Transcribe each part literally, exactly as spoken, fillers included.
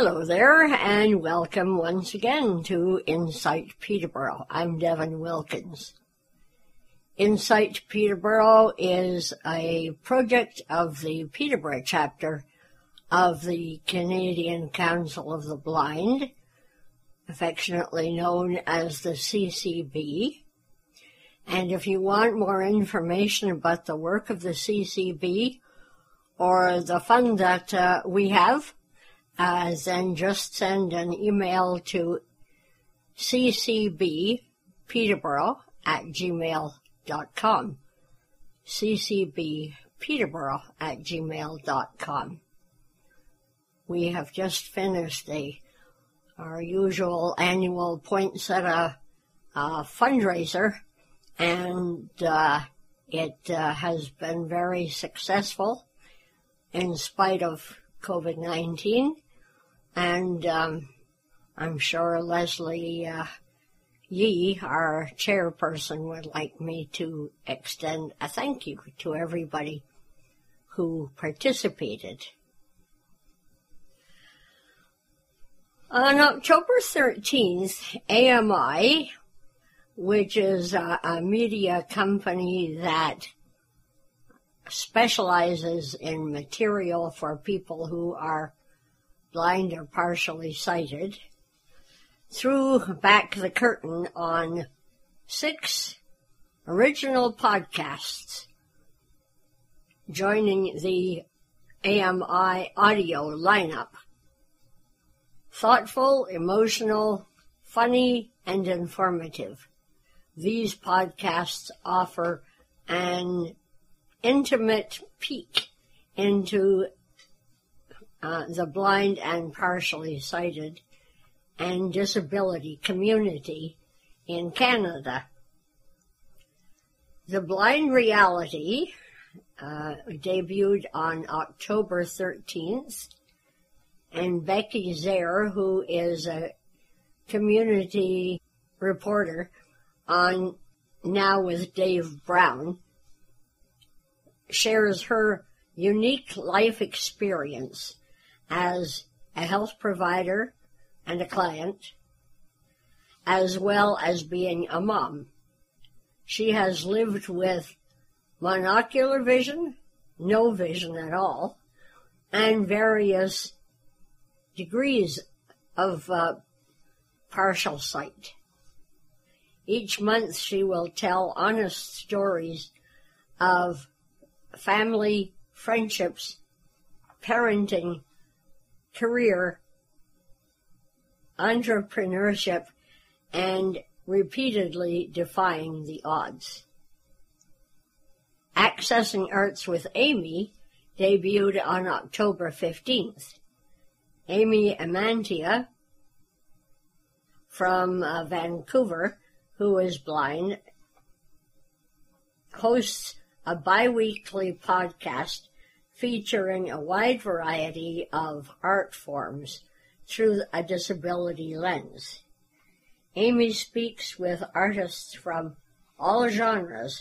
Hello there, and welcome once again to Insight Peterborough. I'm Devin Wilkins. Insight Peterborough is a project of the Peterborough chapter of the Canadian Council of the Blind, affectionately known as the C C B. And if you want more information about the work of the C C B or the fund that uh, we have, Uh, then just send an email to c c b peterborough at gmail dot com. c c b peterborough at gmail dot com. We have just finished a, our usual annual poinsettia uh, fundraiser, and uh, it uh, has been very successful in spite of COVID nineteen. And um, I'm sure Leslie uh, Yee, our chairperson, would like me to extend a thank you to everybody who participated. On October thirteenth, A M I, which is a, a media company that specializes in material for people who are blind or partially sighted, threw back the curtain on six original podcasts, joining the A M I audio lineup. Thoughtful, emotional, funny, and informative. These podcasts offer an intimate peek into Uh, the blind and partially sighted and disability community in Canada. The Blind Reality uh, debuted on October thirteenth, and Becky Zare, who is a community reporter on Now with Dave Brown, shares her unique life experience as a health provider and a client, as well as being a mom. She has lived with monocular vision, no vision at all, and various degrees of uh, partial sight. Each month she will tell honest stories of family, friendships, parenting, career, entrepreneurship, and repeatedly defying the odds. Accessing Arts with Amy debuted on October fifteenth. Amy Amantia from uh, Vancouver, who is blind, hosts a bi-weekly podcast featuring a wide variety of art forms through a disability lens. Amy speaks with artists from all genres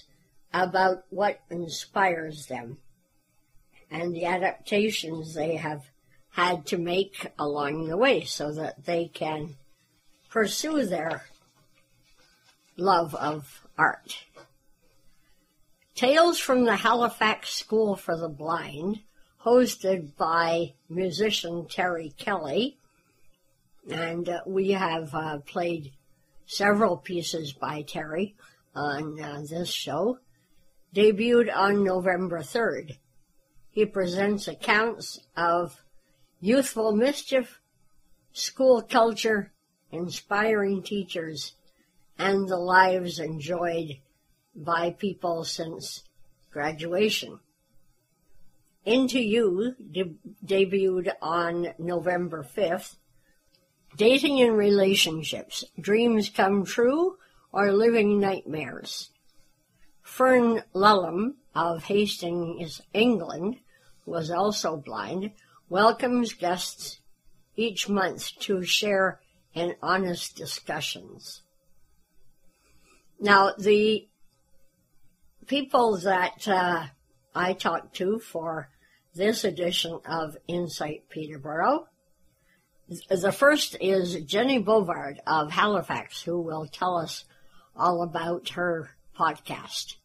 about what inspires them and the adaptations they have had to make along the way so that they can pursue their love of art. Tales from the Halifax School for the Blind, hosted by musician Terry Kelly, and uh, we have uh, played several pieces by Terry on uh, this show, debuted on November third. He presents accounts of youthful mischief, school culture, inspiring teachers, and the lives enjoyed by people since graduation. Into You de- debuted on November fifth. Dating and relationships, dreams come true or living nightmares. Fern Lullum of Hastings, England, who was also blind, welcomes guests each month to share in honest discussions. Now, the people that uh, I talked to for this edition of Insight Peterborough The first is Jenny Bovard of Halifax, who will tell us all about her podcast.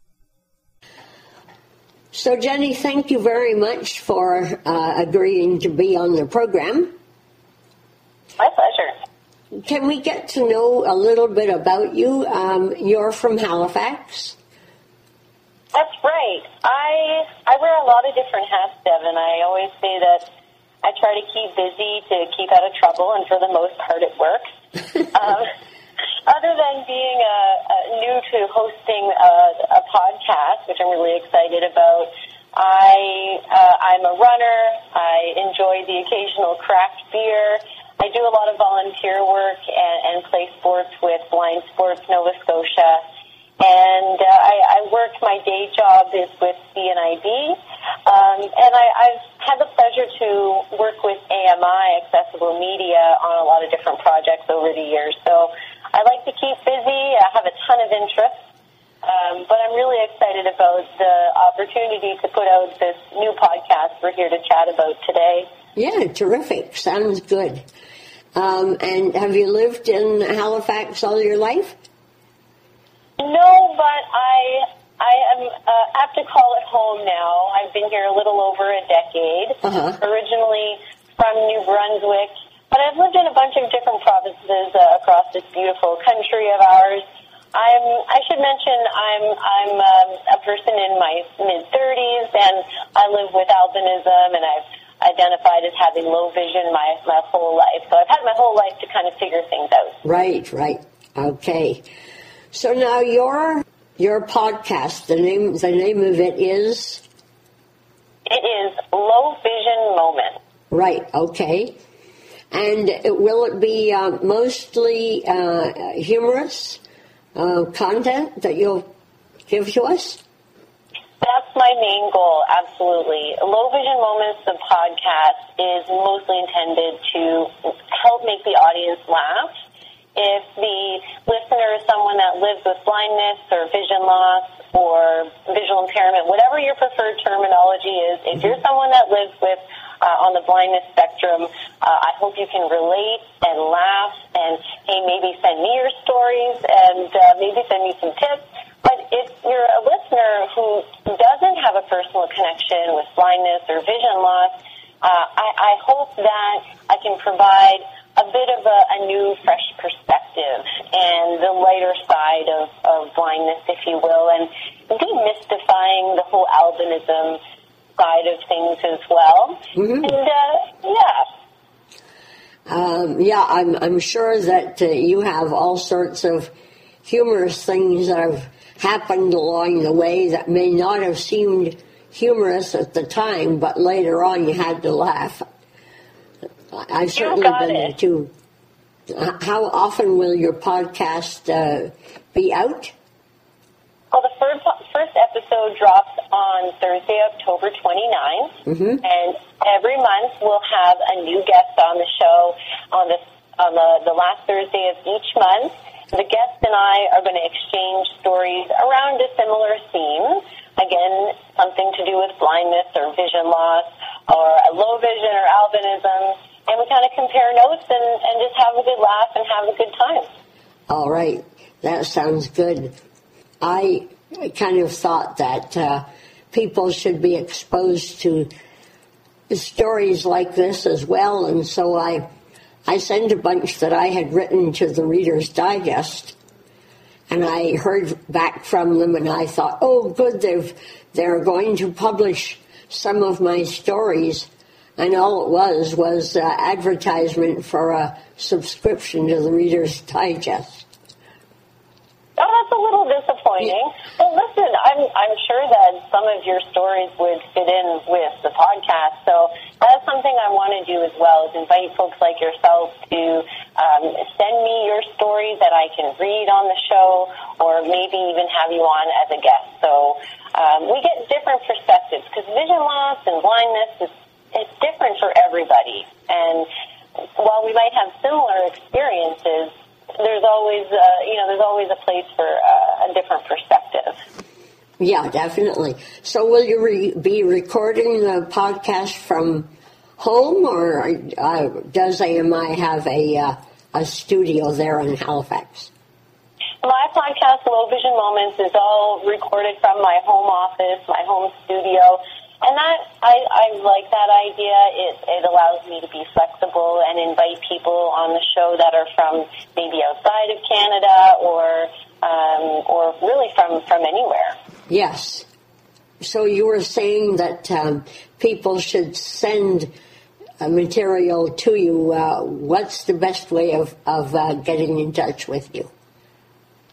So, Jenny, thank you very much for uh, agreeing to be on the program. My pleasure. Can we get to know a little bit about you? Um, you're from Halifax. That's right. I I wear a lot of different hats, Devin. I always say that I try to keep busy to keep out of trouble, and for the most part, it works. um, other than being a, a new to hosting a, a podcast, which I'm really excited about, I uh, I'm a runner. I enjoy the occasional craft beer. I do a lot of volunteer work and, and play sports with Blind Sports Nova Scotia. And uh, I, I work, my day job is with C N I B, um, and I, I've had the pleasure to work with A M I, Accessible Media, on a lot of different projects over the years. So I like to keep busy. I have a ton of interests, um, but I'm really excited about the opportunity to put out this new podcast we're here to chat about today. Yeah, terrific. Sounds good. Um, and have you lived in Halifax all your life? No, but I I am uh, apt to call it home now. I've been here a little over a decade, uh-huh. originally from New Brunswick, but I've lived in a bunch of different provinces uh, across this beautiful country of ours. I'm I should mention I'm I'm um, a person in my mid thirties, and I live with albinism, and I've identified as having low vision my, my whole life. So I've had my whole life to kind of figure things out. Right, right. Okay. So now your your podcast, the name the name of it is? It is Low Vision Moments. Right, okay. And it, will it be uh, mostly uh, humorous uh, content that you'll give to us? That's my main goal, absolutely. Low Vision Moments, the podcast, is mostly intended to help make the audience laugh. If the listener is someone that lives with blindness or vision loss or visual impairment, whatever your preferred terminology is, if you're someone that lives with uh, on the blindness spectrum, uh, I hope you can relate and laugh and, hey, maybe send me your stories and uh, maybe send me some tips. But if you're a listener who doesn't have a personal connection with blindness or vision loss, uh, I, I hope that I can provide a bit of a, a new, fresh perspective and the lighter side of, of blindness, if you will, and demystifying the whole albinism side of things as well. Mm-hmm. And, uh, yeah. Um, yeah, I'm, I'm sure that uh, you have all sorts of humorous things that have happened along the way that may not have seemed humorous at the time, but later on you had to laugh. I've certainly been there too. How often will your podcast uh, be out? Well, the first, first episode drops on Thursday, October twenty-ninth, mm-hmm. and every month we'll have a new guest on the show on, this, on the, the last Thursday of each month. The guest and I are going to exchange stories around a similar theme. Again, something to do with blindness or vision loss or low vision or albinism. And we kind of compare notes and, and just have a good laugh and have a good time. All right. That sounds good. I kind of thought that uh, people should be exposed to stories like this as well. And so I, I sent a bunch that I had written to the Reader's Digest. And I heard back from them, and I thought, oh, good, they've, they're going to publish some of my stories. And all it was was uh, advertisement for a subscription to the Reader's Digest. Oh, that's a little disappointing. Yeah. Well, listen, I'm I'm sure that some of your stories would fit in with the podcast. So that's something I want to do as well, is invite folks like yourself to um, send me your story that I can read on the show, or maybe even have you on as a guest. So um, we get different perspectives, because vision loss and blindness is it's different for everybody. And while we might have similar experiences, There's always, uh, you know, there's always a place for uh, a different perspective. Yeah, definitely. So will you re- be recording the podcast from home, or uh, does A M I have a uh, a studio there in Halifax? My podcast, Low Vision Moments, is all recorded from my home office, my home studio, and that I, I like that idea. It, it allows me to be flexible and invite people on the show that are from maybe outside of Canada or um, or really from, from anywhere. Yes. So you were saying that um, people should send uh, material to you. Uh, what's the best way of, of uh, getting in touch with you?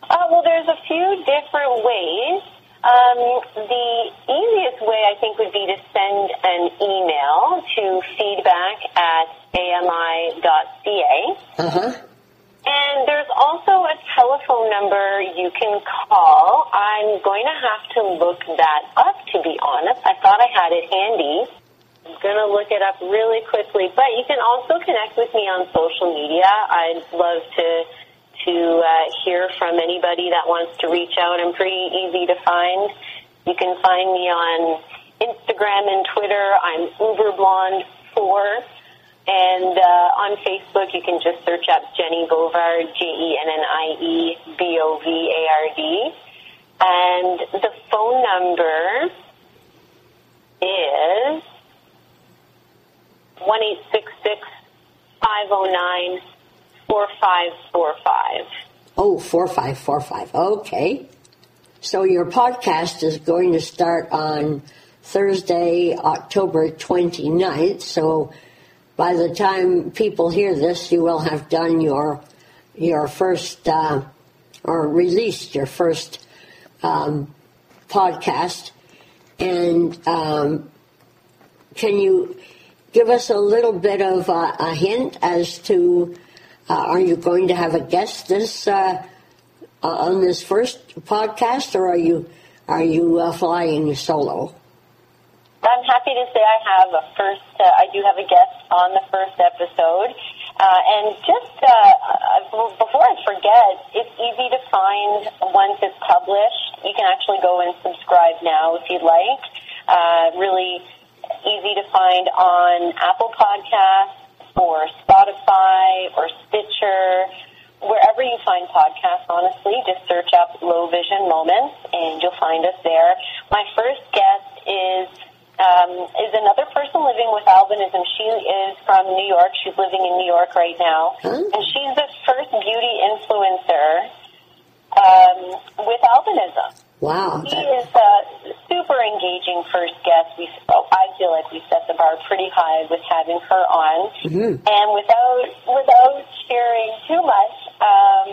Uh, well, there's a few different ways. Um, the easiest way, I think, would be to send an email to feedback at A M I dot C A. Uh-huh. And there's also a telephone number you can call. I'm going to have to look that up, to be honest. I thought I had it handy. I'm going to look it up really quickly. But you can also connect with me on social media. I'd love to to uh, hear from anybody that wants to reach out. I'm pretty easy to find. You can find me on Instagram and Twitter. I'm uberblonde four. And uh, on Facebook, you can just search up Jenny Bovard, J E N N I E B O V A R D. And the phone number is one eight six six, five oh nine, four five four five. Oh, four five four five. Okay. So your podcast is going to start on Thursday, October twenty-ninth, so by the time people hear this, you will have done your your first uh, or released your first um, podcast. And um, can you give us a little bit of a, a hint as to uh, are you going to have a guest this uh, on this first podcast, or are you are you uh, flying solo? I'm happy to say I have a first, uh, I do have a guest on the first episode. Uh, and just uh, before I forget, it's easy to find once it's published. You can actually go and subscribe now if you'd like. Uh, really easy to find on Apple Podcasts or Spotify or Stitcher, wherever you find podcasts, honestly. Just search up Low Vision Moments and you'll find us there. My first guest is... Um, is another person living with albinism. She is from New York. She's living in New York right now. Mm-hmm. And she's the first beauty influencer um, with albinism. Wow. She that... is a super engaging first guest. We, oh, I feel like we set the bar pretty high with having her on. Mm-hmm. And without, without sharing too much, um,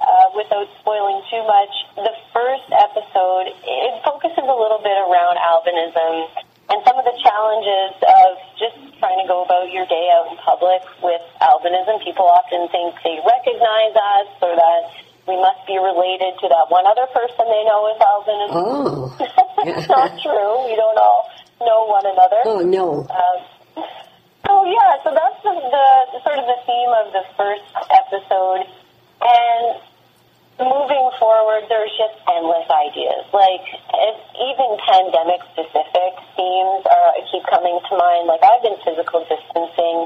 Uh, without spoiling too much, the first episode, it focuses a little bit around albinism and some of the challenges of just trying to go about your day out in public with albinism. People often think they recognize us or that we must be related to that one other person they know with albinism. Oh. It's not true. We don't all know one another. Oh, no. Um, so, yeah, so that's the, the sort of the theme of the first episode. And moving forward, there's just endless ideas. Like, if even pandemic-specific themes are, keep coming to mind. Like, I've been physical distancing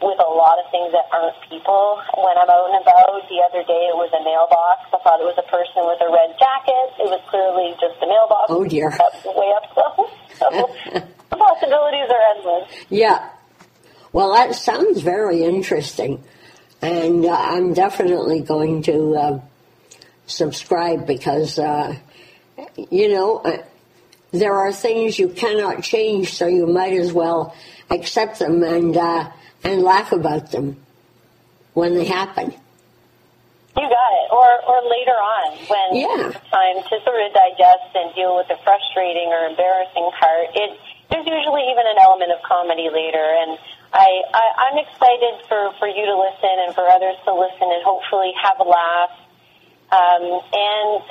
with a lot of things that aren't people. When I'm out and about, the other day it was a mailbox. I thought it was a person with a red jacket. It was clearly just a mailbox. Oh, dear. Up, way up close. So the possibilities are endless. Yeah. Well, that sounds very interesting. And uh, I'm definitely going to uh, subscribe because, uh, you know, uh, there are things you cannot change, so you might as well accept them and uh, and laugh about them when they happen. You got it. Or or later on when yeah. it's time to sort of digest and deal with the frustrating or embarrassing part. It, there's usually even an element of comedy later, and I, I, I'm excited for, for you to listen and for others to listen and hopefully have a laugh. Um, and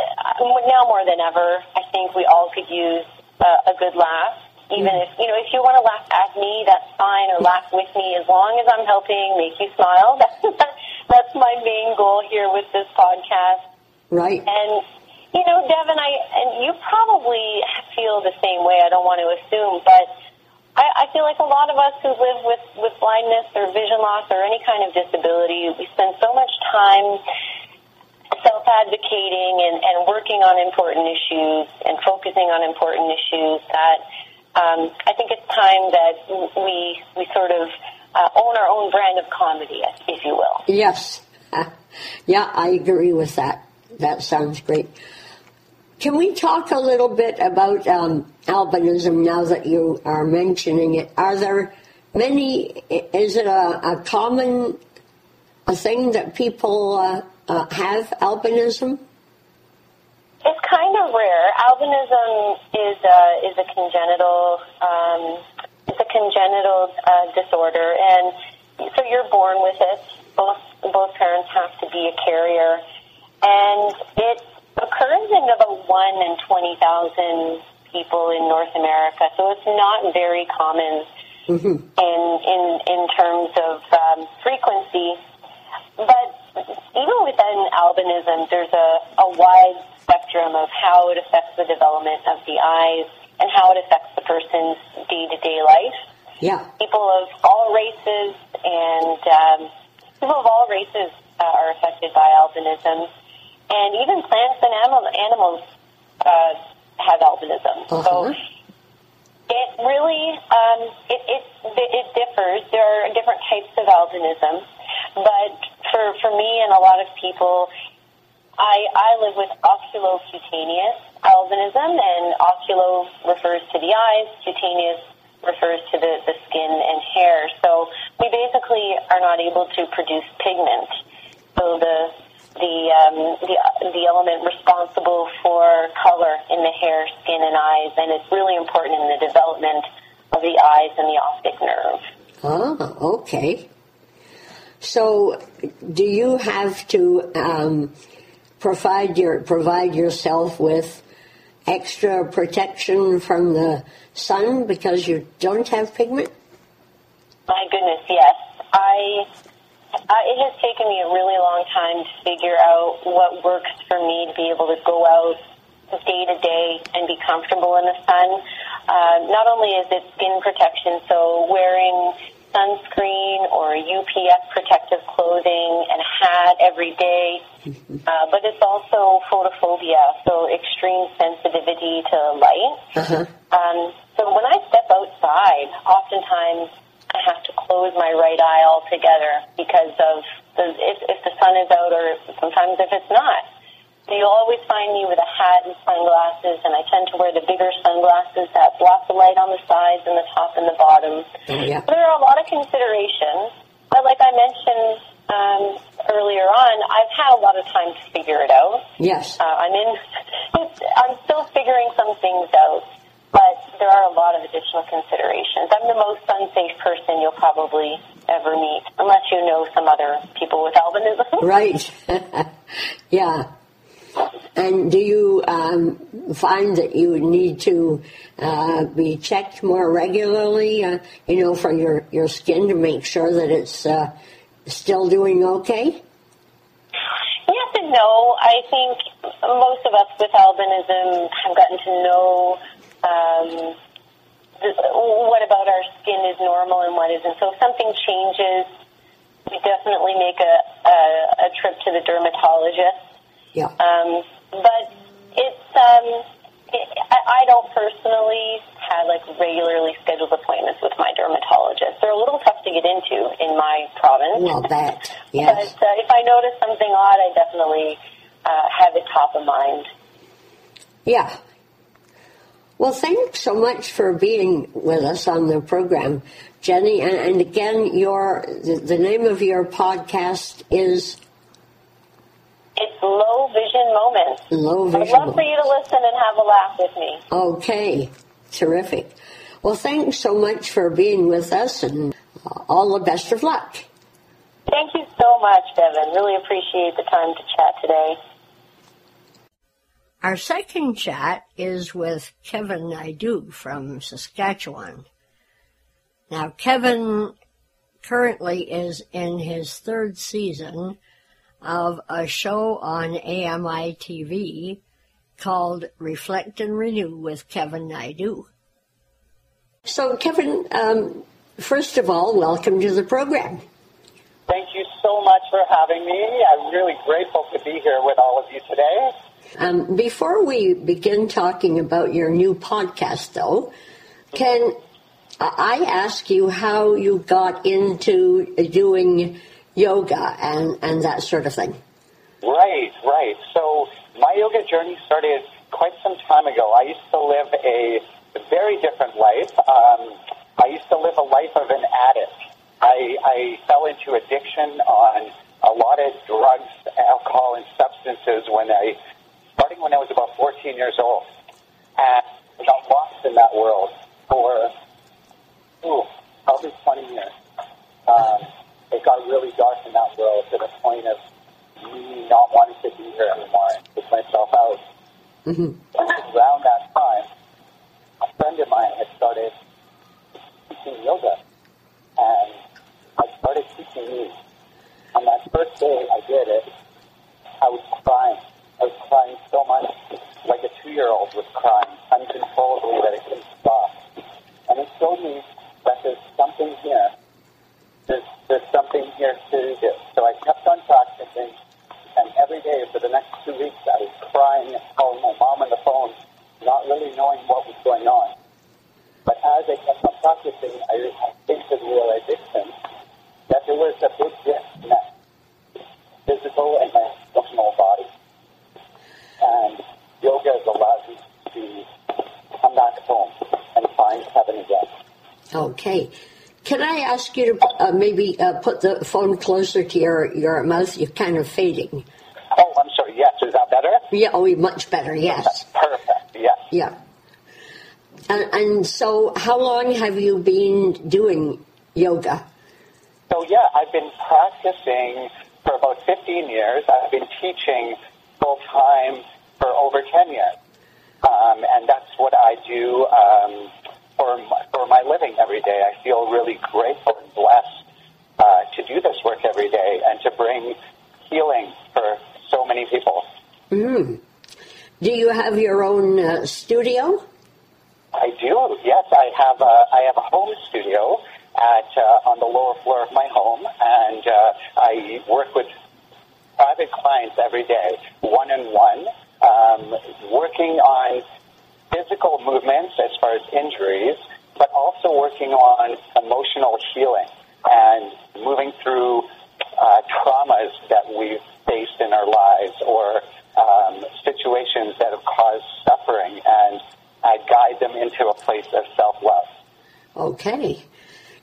now more than ever, I think we all could use a, a good laugh. Even if, you know, if you want to laugh at me, that's fine, or laugh with me as long as I'm helping make you smile. That's my main goal here with this podcast. Right. And, you know, Devin, I, and you probably feel the same way. I don't want to assume, but I, I feel like a lot of us who live with, with blindness or vision loss or any kind of disability, we spend so much time self-advocating and, and working on important issues and focusing on important issues that um, I think it's time that we, we sort of uh, own our own brand of comedy, if you will. Yes. Yeah, I agree with that. That sounds great. Can we talk a little bit about um, albinism now that you are mentioning it? Are there many, is it a, a common a thing that people uh, uh, have, albinism? It's kind of rare. Albinism is a, is a congenital, um, it's a congenital uh, disorder, and so you're born with it. Both, both parents have to be a carrier, and it occurs in about one in twenty thousand people in North America, so it's not very common mm-hmm. in, in in terms of um, frequency. But even within albinism, there's a, a wide spectrum of how it affects the development of the eyes and how it affects the person's day-to-day life. Yeah, people of all races and um, people of all races uh, are affected by albinism. And even plants and animals uh, have albinism. Uh-huh. So it really, um, it, it it differs. There are different types of albinism. But for, for me and a lot of people, I, I live with oculocutaneous albinism, and oculo refers to the eyes, cutaneous refers to the, the skin and hair. So we basically are not able to produce pigment. So the... the um, the the element responsible for color in the hair, skin, and eyes, and it's really important in the development of the eyes and the optic nerve. Oh, okay. So, do you have to um, provide your provide yourself with extra protection from the sun because you don't have pigment? My goodness, yes, I. Uh, it has taken me a really long time to figure out what works for me to be able to go out day to day and be comfortable in the sun. Uh, not only is it skin protection, so wearing sunscreen or U P F protective clothing and a hat every day, uh, but it's also photophobia, so extreme sensitivity to light. Uh-huh. Um, so when I step outside, oftentimes I have to close my right eye altogether because of the, if, if the sun is out, or sometimes if it's not. So you'll always find me with a hat and sunglasses, and I tend to wear the bigger sunglasses that block the light on the sides and the top and the bottom. Oh, yeah. So there are a lot of considerations, but like I mentioned um, earlier on, I've had a lot of time to figure it out. Yes, uh, I'm in. It's, I'm still figuring some things out. But there are a lot of additional considerations. I'm the most unsafe person you'll probably ever meet, unless you know some other people with albinism. Right. Yeah. And do you um, find that you need to uh, be checked more regularly, uh, you know, for your, your skin to make sure that it's uh, still doing okay? Yes and no. I think most of us with albinism have gotten to know Um, th- what about our skin is normal and what isn't. So if something changes, we definitely make a, a, a trip to the dermatologist. Yeah. Um, but it's, um, it, I, I don't personally have like regularly scheduled appointments with my dermatologist. They're a little tough to get into in my province. Well, that, yes. But uh, if I notice something odd, I definitely uh, have it top of mind. Yeah. Well, thanks so much for being with us on the program, Jenny. And, and again, your the, the name of your podcast is? It's Low Vision Moments. Low Vision Moments. I'd love for you to listen and have a laugh with me. Okay, terrific. Well, thanks so much for being with us, and all the best of luck. Thank you so much, Devin. Really appreciate the time to chat today. Our second chat is with Kevin Naidu from Saskatchewan. Now, Kevin currently is in his third season of a show on A M I T V called Reflect and Renew with Kevin Naidu. So, Kevin, um, first of all, welcome to the program. Thank you so much for having me. I'm really grateful to be here with all of you today. Um, before we begin talking about your new podcast, though, can I ask you how you got into doing yoga and, and that sort of thing? Right, right. So my yoga journey started quite some time ago. I used to live a very different life. Um, I used to live a life of an addict. I, I fell into addiction on a lot of drugs, alcohol, and substances when I starting when I was about fourteen years old, and I got lost in that world for ooh, probably twenty years. Um, it got really dark in that world to the point of me not wanting to be here anymore and put myself out. Mm-hmm. Around that time, a friend of mine had started teaching yoga, and I started teaching these. On that first day I did it, I was crying. I was crying so much, like a two-year-old was crying uncontrollably that it couldn't stop. And it showed me that there's something here. There's, there's something here to do. So I kept on practicing, and every day for the next two weeks I was crying and calling my mom on the phone, not really knowing what was going on. But as I kept on practicing, I came to the realization that there was a big disconnect, physical and my emotional body. And yoga has allowed me to come back home and find heaven again. Okay. Can I ask you to uh, maybe uh, put the phone closer to your, your mouth? You're kind of fading. Oh, I'm sorry. Yes. Is that better? Yeah. Oh, much better. Yes. Perfect. Yes. Yeah. And, and so how long have you been doing yoga? So, yeah, I've been practicing for about fifteen years. I've been teaching full-time for over ten years. Um, and that's what I do um, for, my, for my living every day. I feel really grateful and blessed uh, to do this work every day and to bring healing for so many people. Mm. Do you have your own uh, studio? I do, yes. I have a, I have a home studio at uh, on the lower floor of my home, and uh, I work with private clients every day, one-on-one, um, working on physical movements as far as injuries, but also working on emotional healing and moving through uh, traumas that we've faced in our lives or um, situations that have caused suffering, and I guide them into a place of self-love. Okay.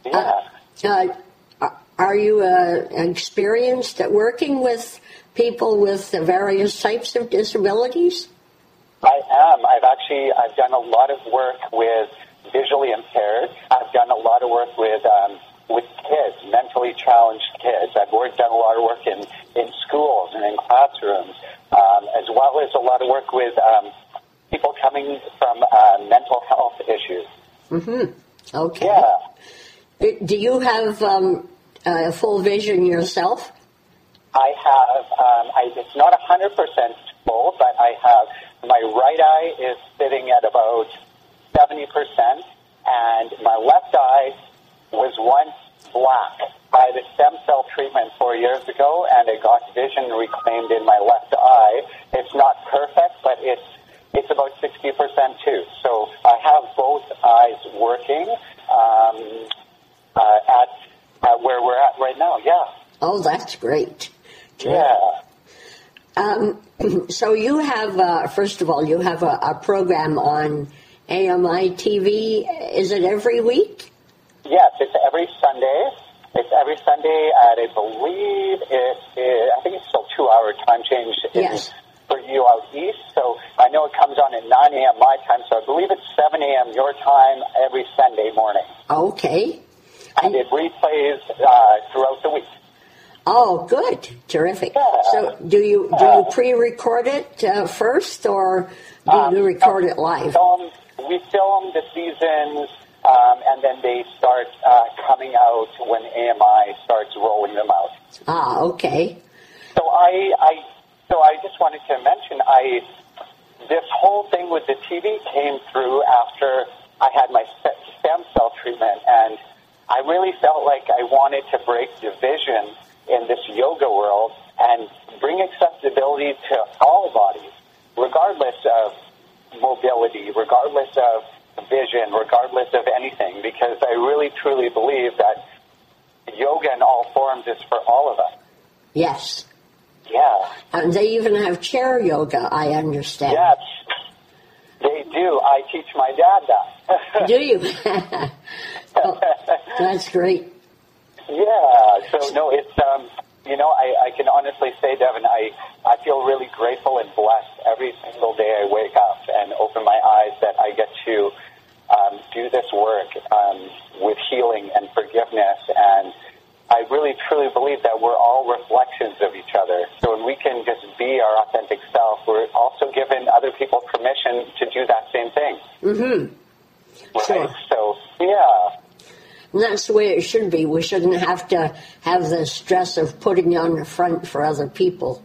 Yeah. Uh, uh, are you uh, experienced at working with people with the various types of disabilities? I am. I've actually I've done a lot of work with visually impaired. I've done a lot of work with um, with kids, mentally challenged kids. I've worked, done a lot of work in, in schools and in classrooms, um, as well as a lot of work with um, people coming from uh, mental health issues. Mm-hmm. Okay. Yeah. Do you have um, uh, full vision yourself? I have. Um, I, it's not one hundred percent full, but I have my right eye is sitting at about seventy percent, and my left eye was once black. I had a stem cell treatment four years ago, and I got vision reclaimed in my left eye. It's not perfect, but it's it's about sixty percent too. So I have both eyes working. Um, Uh, at uh, where we're at right now, yeah. Oh, that's great. Yeah. Um, so you have, uh, first of all, you have a, a program on A M I T V. Is it every week? Yes, it's every Sunday. It's every Sunday at, I believe, it is, I think it's still two-hour time change in, yes. for you out east. So I know it comes on at nine a.m. my time, so I believe it's seven a.m. your time every Sunday morning. Okay. And it replays uh, throughout the week. Oh, good. Terrific. Yeah. So do you do you pre-record it uh, first, or do um, you record it live? Film, we film the seasons, um, and then they start uh, coming out when A M I starts rolling them out. Ah, okay. So I, I so I just wanted to mention, I this whole thing with the T V came through after I had my stem cell treatment, and I really felt like I wanted to break division in this yoga world and bring accessibility to all bodies, regardless of mobility, regardless of vision, regardless of anything, because I really, truly believe that yoga in all forms is for all of us. Yes. Yeah. And they even have chair yoga, I understand. Yes, they do. I teach my dad that. Do you? Oh, that's great. Yeah. So, no, it's, um, you know, I, I can honestly say, Devin, I, I feel really grateful and blessed every single day I wake up and open my eyes that I get to um, do this work um, with healing and forgiveness. And I really, truly believe that we're all reflections of each other. So when we can just be our authentic self, we're also giving other people permission to do that same thing. Mm-hmm. Right? Sure. So, yeah. And that's the way it should be. We shouldn't have to have the stress of putting on the front for other people.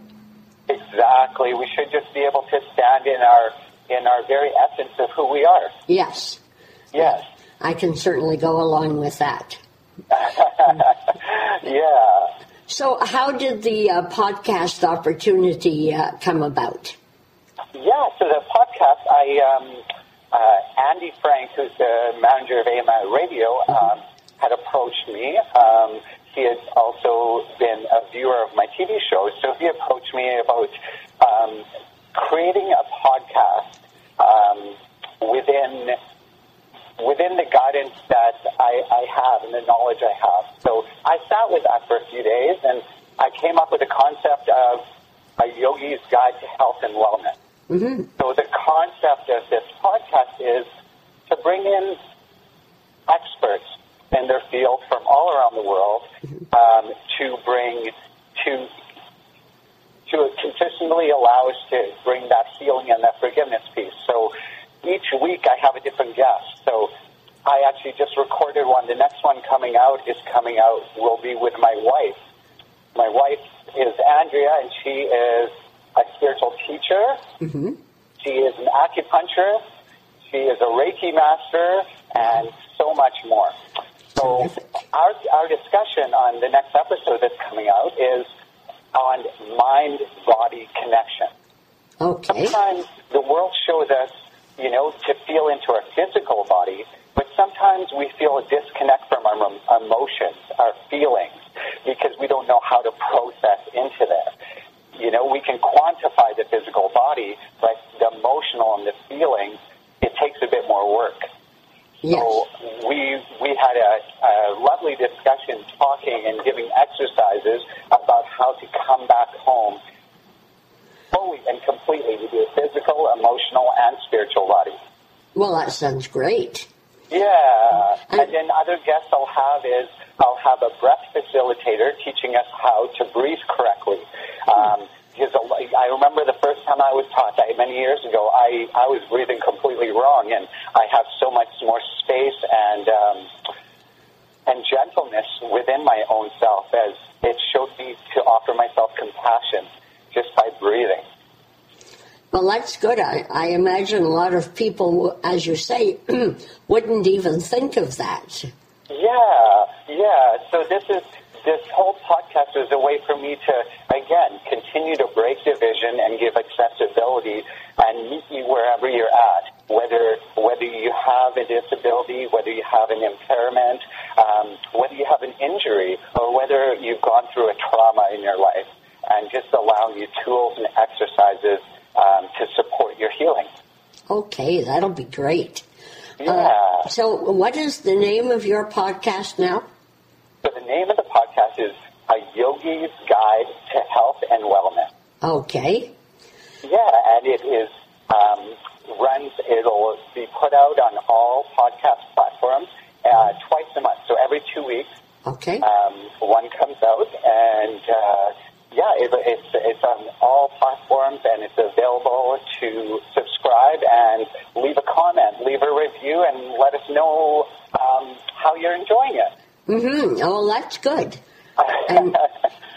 Exactly. We should just be able to stand in our in our very essence of who we are. Yes. Yes. I can certainly go along with that. Yeah. So how did the uh, podcast opportunity uh, come about? Yeah, so the podcast, I um, uh, Andy Frank, who's the manager of A M I Radio, um, had approached me. Um, he had also been a viewer of my T V shows, so he approached me about um, creating a podcast um, within... within the guidance that I, I have and the knowledge I have. So I sat with that for a few days, and I came up with the concept of A Yogi's Guide to Health and Wellness. Mm-hmm. So the concept of this podcast is to bring in experts in their field from all around the world um, to bring, to to consistently allow us to bring that healing and that forgiveness piece. So each week I have a different guest. So I actually just recorded one. The next one coming out is coming out, will be with my wife. My wife is Andrea, and she is a spiritual teacher. Mm-hmm. She is an acupuncturist. She is a Reiki master, and so much more. So our, our discussion on the next episode that's coming out is on mind-body connection. Okay. Sometimes the world shows us, you know, to feel into our physical body, but sometimes we feel a disconnect from our emotions, our feelings, because we don't know how to process into that. You know, we can quantify the physical body, but the emotional and the feelings, it takes a bit more work. Yes. So we we had a, a lovely discussion talking and giving exercises about how to come back home fully and completely with your physical, emotional, and spiritual body. Well, that sounds great. Yeah. And, and then other guests I'll have is I'll have a breath facilitator teaching us how to breathe correctly. Um, because I remember the first time I was taught that many years ago, I, I was breathing completely wrong, and I have so much more space and um, and gentleness within my own self as it showed me to offer myself compassion just by breathing. Well, that's good. I, I imagine a lot of people, as you say, wouldn't even think of that. Yeah, yeah. So this is this whole podcast is a way for me to, again, continue to break division and give accessibility and meet you wherever you're at, whether whether you have a disability, whether you have an impairment, um, whether you have an injury, or whether you've gone through a trauma in your life, and just allowing you tools and exercises um, to support your healing. Okay, that'll be great. Yeah. Uh, so what is the name of your podcast now? So the name of the podcast is A Yogi's Guide to Health and Wellness. Okay. Yeah, and it is um, runs, it'll be put out on all podcast platforms uh, twice a month, so every two weeks. Okay. Um, one comes out, and... Uh, Yeah, it, it's it's on all platforms, and it's available to subscribe and leave a comment, leave a review, and let us know um, how you're enjoying it. Mm-hmm. Oh, that's good. And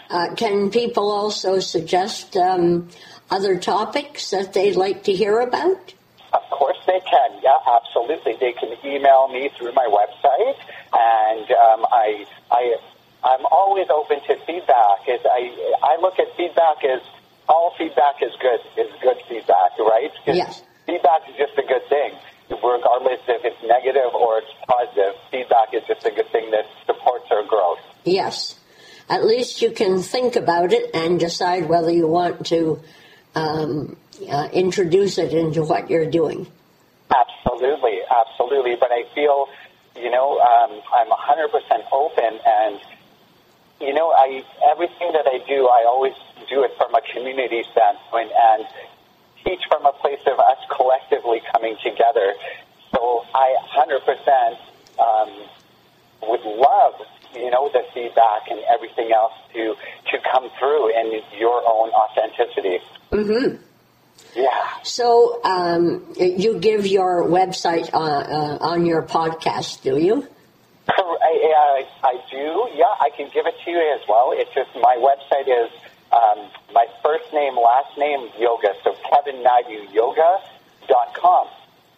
uh, can people also suggest um, other topics that they'd like to hear about? Of course they can, yeah, absolutely. They can email me through my website, and um, I, I, I'm always open to feedback. It's, I, I look at feedback as all feedback is good, is good feedback, right? Yes. Feedback is just a good thing, regardless if it's negative or it's positive. Feedback is just a good thing that supports our growth. Yes. At least you can think about it and decide whether you want to um, uh, introduce it into what you're doing. Absolutely, absolutely. But I feel, you know, um, I'm one hundred percent open, and, you know, I everything that I do, I always do it from a community standpoint and teach from a place of us collectively coming together. So I one hundred percent um, would love, you know, the feedback and everything else to, to come through in your own authenticity. Mm-hmm. Yeah. So um, you give your website uh, uh, on your podcast, do you? I, I, I do, yeah. I can give it to you as well. It's just my website is um, my first name, last name, yoga. So Kevin Naidu yoga dot com.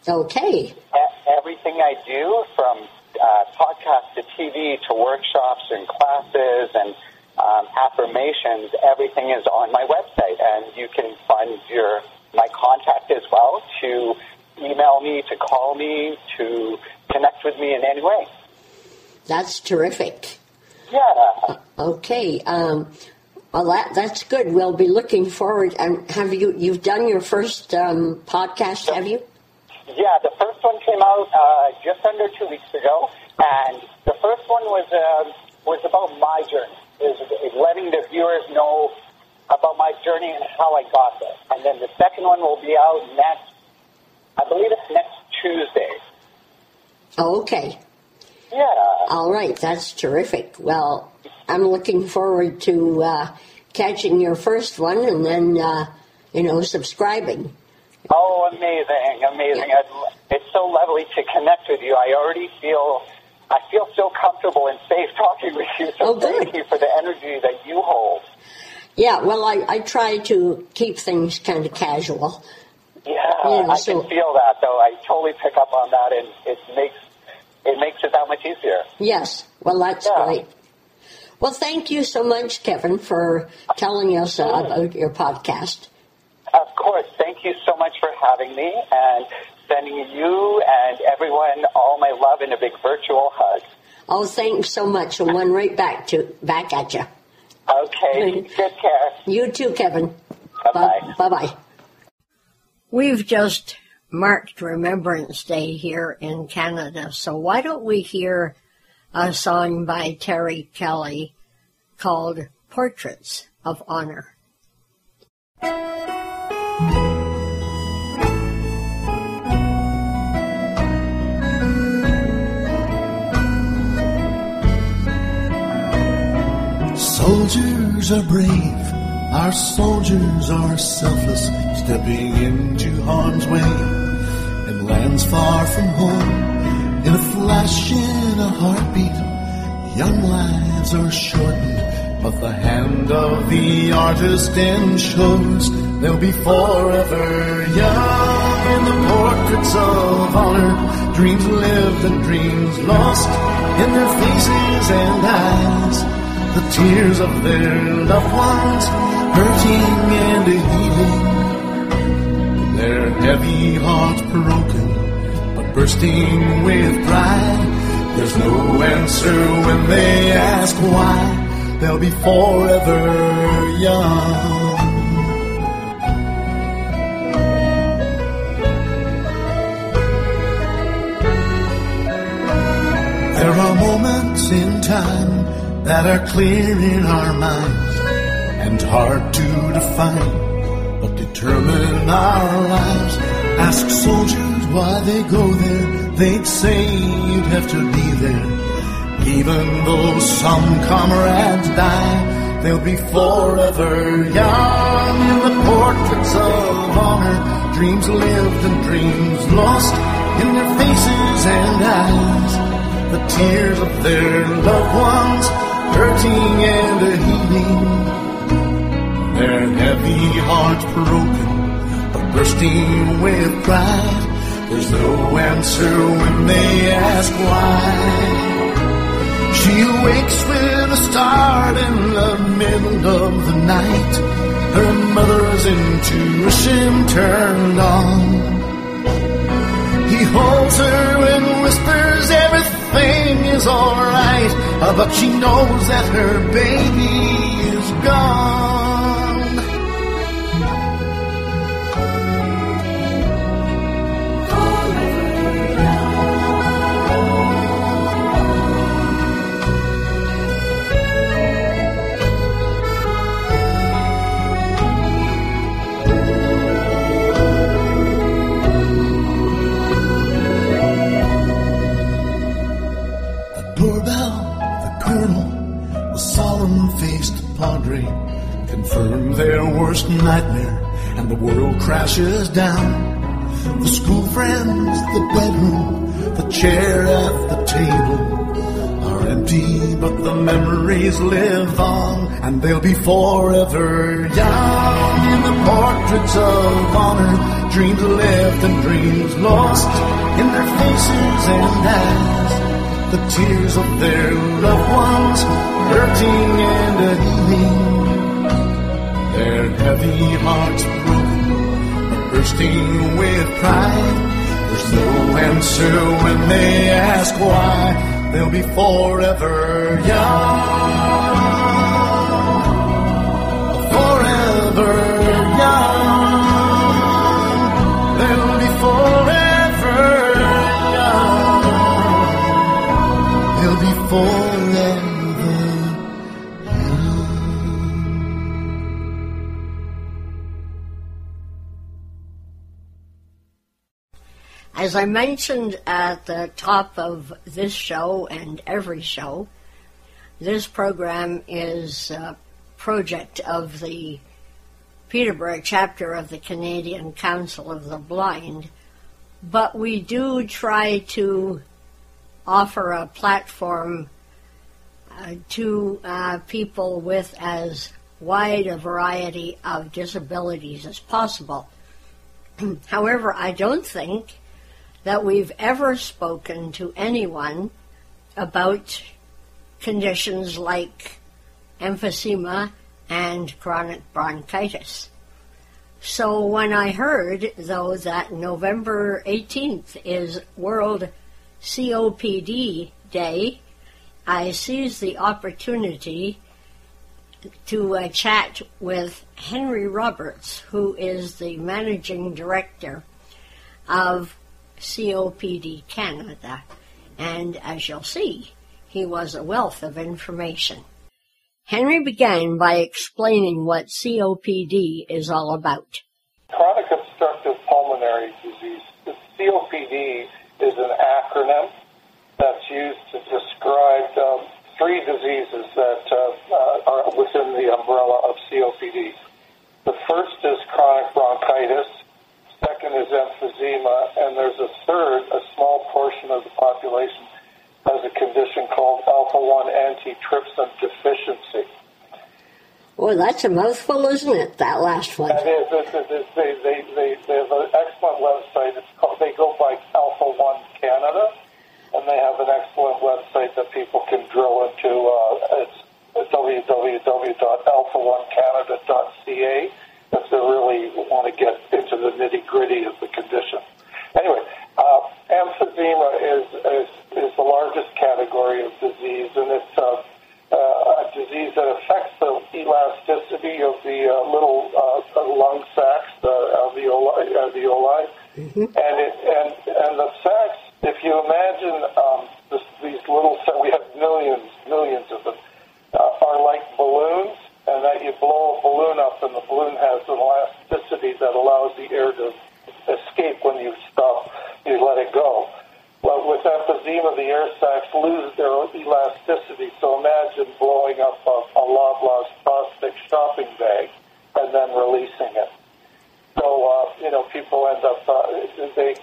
Okay. E- everything I do, from uh, podcasts to T V to workshops and classes and um, affirmations, everything is on my website, and you can find your my contact as well to email me, to call me, to connect with me in any way. That's terrific. Yeah. Okay. Um, well, that, that's good. We'll be looking forward. And have you you've done your first um, podcast? Have you? Yeah, the first one came out uh, just under two weeks ago, and the first one was uh, was about my journey, is letting the viewers know about my journey and how I got there. And then the second one will be out next. I believe it's next Tuesday. Oh, okay. Yeah. All right, that's terrific. Well, I'm looking forward to uh, catching your first one and then, uh, you know, subscribing. Oh, amazing, amazing. Yeah. It's so lovely to connect with you. I already feel, I feel so comfortable and safe talking with you. So oh, thank you for the energy that you hold. Yeah, well, I, I try to keep things kind of casual. Yeah, you know, I so, can feel that, though. I totally pick up on that, and it makes It makes it that much easier. Yes. Well, that's yeah. great. Well, thank you so much, Kevin, for telling us uh, about your podcast. Of course. Thank you so much for having me and sending you and everyone all my love and a big virtual hug. Oh, thanks so much. And one right back to back at you. Okay. Take good care. You too, Kevin. Bye-bye. Bye-bye. We've just marked Remembrance Day here in Canada, so why don't we hear a song by Terry Kelly called Portraits of Honor. Soldiers are brave, our soldiers are selfless, stepping into harm's way, lands far from home. In a flash, in a heartbeat, young lives are shortened, but the hand of the artist ensures they'll be forever young. In the portraits of honor, dreams lived and dreams lost, in their faces and eyes, the tears of their loved ones, hurting and healing, their heavy hearts broken, but bursting with pride. There's no answer when they ask why. They'll be forever young. There are moments in time that are clear in our minds and hard to define, but determine our lives. Ask soldiers why they go there, they'd say you'd have to be there. Even though some comrades die, they'll be forever young. In the portraits of honor, dreams lived and dreams lost, in their faces and eyes, the tears of their loved ones, hurting and healing, their heavy hearts broken, but bursting with pride. There's no answer when they ask why. She awakes with a start in the middle of the night. Her mother's intuition turned on. He holds her and whispers everything is alright, but she knows that her baby is gone. Padre confirm their worst nightmare, and the world crashes down. The school friends, the bedroom, the chair at the table are empty, but the memories live on, and they'll be forever young. In the portraits of honor, dreams left and dreams lost, in their faces and eyes, the tears of their loved ones, hurting and ailing. Their heavy hearts broken, but bursting with pride. There's no answer when they ask why. They'll be forever young, forever. As I mentioned at the top of this show and every show, this program is a project of the Peterborough chapter of the Canadian Council of the Blind, but we do try to offer a platform uh, to uh, people with as wide a variety of disabilities as possible. However, I don't think that we've ever spoken to anyone about conditions like emphysema and chronic bronchitis. So when I heard, though, that November eighteenth is World C O P D Day, I seized the opportunity to uh, chat with Henry Roberts, who is the Managing Director of C O P D Canada, and as you'll see, he was a wealth of information. Henry began by explaining what C O P D is all about. Chronic obstructive pulmonary disease, C O P D is an acronym that's used to describe uh, three diseases that uh, are within the umbrella of C O P D. The first is chronic bronchitis, second is emphysema, and there's a third, a small portion of the population, has a condition called alpha one antitrypsin deficiency. Well, that's a mouthful, isn't it, that last one? That is. It's, it's, it's, they, they, they, they have an excellent website. It's called, they go by alpha one Canada, and they have an excellent website that people can drill into. Uh, it's w w w dot alpha one canada dot c a. if they really want to get into the nitty-gritty of the condition. Anyway, uh, emphysema is, is is the largest category of disease, and it's a, a disease that affects the elasticity of the uh, little uh, lung sacs, the alveoli, alveoli. Mm-hmm. and it and and the sacs. If you imagine um, this, these little sacs, we have millions, millions of them, uh, are like balloons. And that you blow a balloon up, and the balloon has an elasticity that allows the air to escape when you stop, you let it go. Well, with emphysema, the air sacs lose their elasticity, so imagine blowing up a, a Loblaws plastic shopping bag and then releasing it. So, uh, you know, people end up, uh, they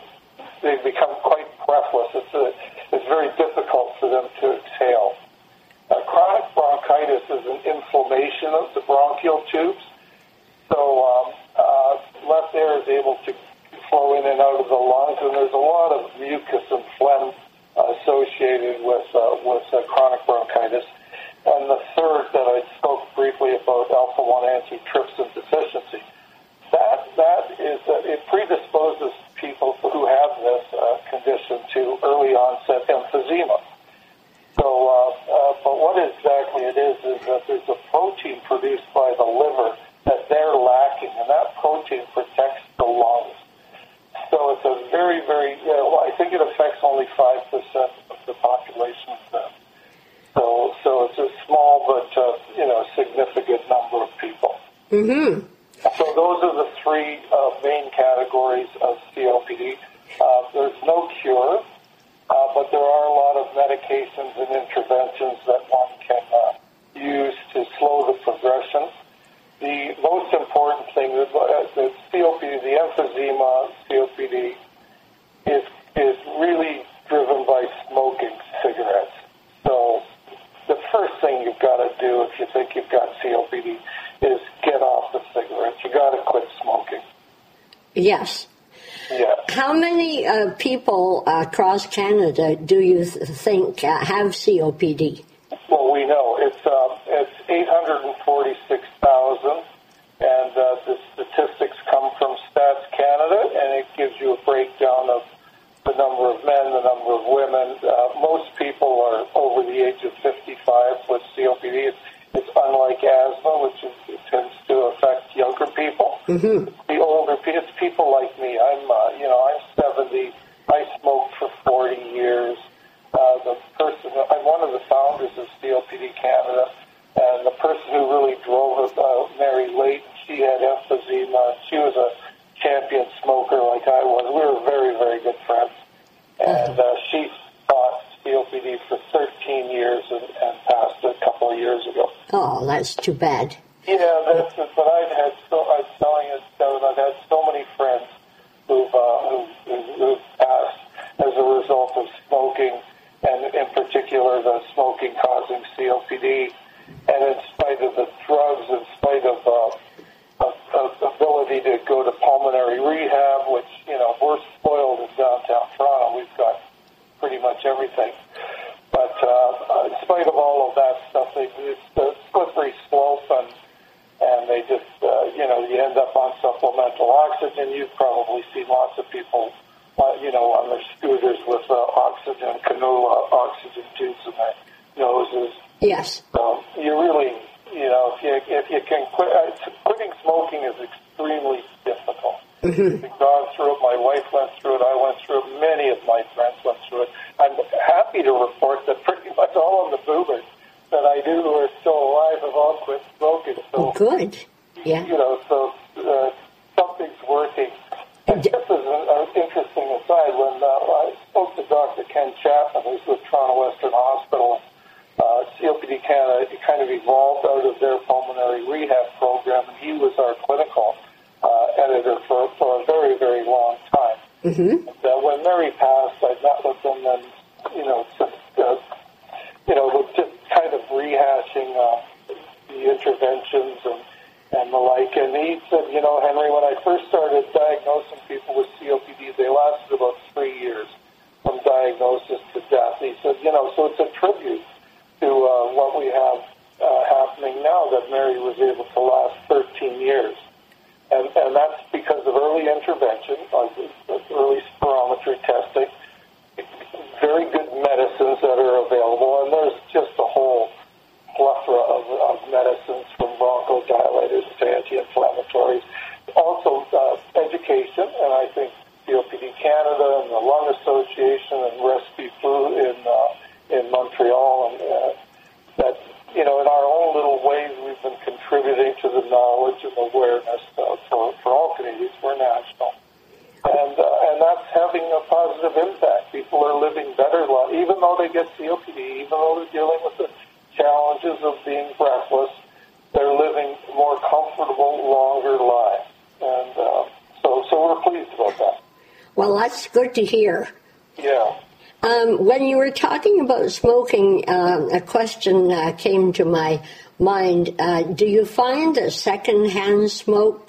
they become quite breathless. It's, a, it's very difficult for them to exhale. Uh, chronic bronchitis is an inflammation of the bronchial tubes, so um, uh, less air is able to flow in and out of the lungs, and there's a lot of mucus and phlegm associated with uh, with uh, chronic bronchitis. And the third that I spoke briefly about, alpha one antitrypsin deficiency, that that is uh, it predisposes people who have this uh, condition to early onset emphysema. So, uh, uh, but what exactly it is is that there's a protein produced by the liver that they're lacking, and that protein protects the lungs. So it's a very, very, you know, I think it affects only five percent of the population. So, so it's a small but, uh, you know, significant number of people. Mm-hmm. So those are the three uh, main categories of C O P D. Uh, there's no cure, uh, but there are a lot of medications and interventions that one can uh, use to slow the progression. The most important thing is the C O P D, the emphysema C O P D, is is really driven by smoking cigarettes. So the first thing you've got to do if you think you've got C O P D is get off the cigarettes. You got to quit smoking. Yes. Yeah. How many uh, people uh, across Canada do you th- think uh, have C O P D? Well, we know it's uh, it's eight hundred forty-six thousand, and uh, the statistics come from Stats Canada, and it gives you a breakdown of the number of men, the number of women. Uh, most people are over the age of fifty-five with C O P D. It's, it's unlike asthma, which is, it tends to affect younger people. Mm-hmm. The older people, it's people like me. I'm, uh, you know, I'm seventy. I smoked for forty years. Uh, the person, I'm one of the founders of C O P D Canada, and the person who really drove it, uh, Mary Leighton, she had emphysema. She was a champion smoker like I was. We were very, very good friends. And uh, she fought C O P D for thirteen years and, and passed a couple of years ago. Oh, that's too bad. Yeah, that's, but I've had so, I'm telling you, I've had so many friends who've, uh, who've, who've passed as a result of smoking, and in particular the smoking causing C O P D, and in spite of the drugs, in spite of uh, of, of ability to go to pulmonary rehab, which, you know, we're spoiled in downtown Toronto, we've got pretty much everything. But uh, in spite of all of that stuff, they, it's a slippery slope, and and they just, uh, you know, you end up on supplemental oxygen. You've probably seen lots of people Uh, you know, on their scooters with uh, oxygen, cannula oxygen tubes in their noses. Yes. Um, you really, you know, if you if you can quit, uh, quitting smoking is extremely difficult. Mm-hmm. We've gone through it. My wife went through it. I went through it. Many of my friends went through it. I'm happy to report that pretty much all of the boomers that I knew who are still alive have all quit smoking. So, good. Yeah. You know, so uh, something's working. And this is an, an interesting aside. When uh, I spoke to Doctor Ken Chapman, who's with Toronto Western Hospital, uh, C O P D Canada, it kind of evolved out of their pulmonary rehab program, and he was our clinical uh, editor for, for a very, very long time. Mm-hmm. And, uh, when Mary passed, I met with him, and you know, just uh, you know, just kind of rehashing uh, the interventions and. and the like, and he said, you know, Henry, when I first started diagnosing people with C O P D, they lasted about three years from diagnosis to death. He said, you know, so it's a tribute to uh, what we have uh, happening now that Mary was able to last thirteen years, and and that's because of early intervention, like early spirometry testing, very good medicines that are available, and there's just a whole plethora of, of medicines, from bronchodilators to anti-inflammatories. Also, uh, education, and I think C O P D Canada and the Lung Association and Rescue Food in uh, in Montreal, and uh, that, you know, in our own little ways, we've been contributing to the knowledge and awareness uh, for, for all Canadians. We're national. And, uh, and that's having a positive impact. People are living better lives, even though they get C O P D, even though they're dealing with the challenges of being breathless, they're living more comfortable, longer lives. And uh, so so we're pleased about that. Well, that's good to hear. Yeah. Um, when you were talking about smoking, um, a question uh, came to my mind. Uh, do you find that secondhand smoke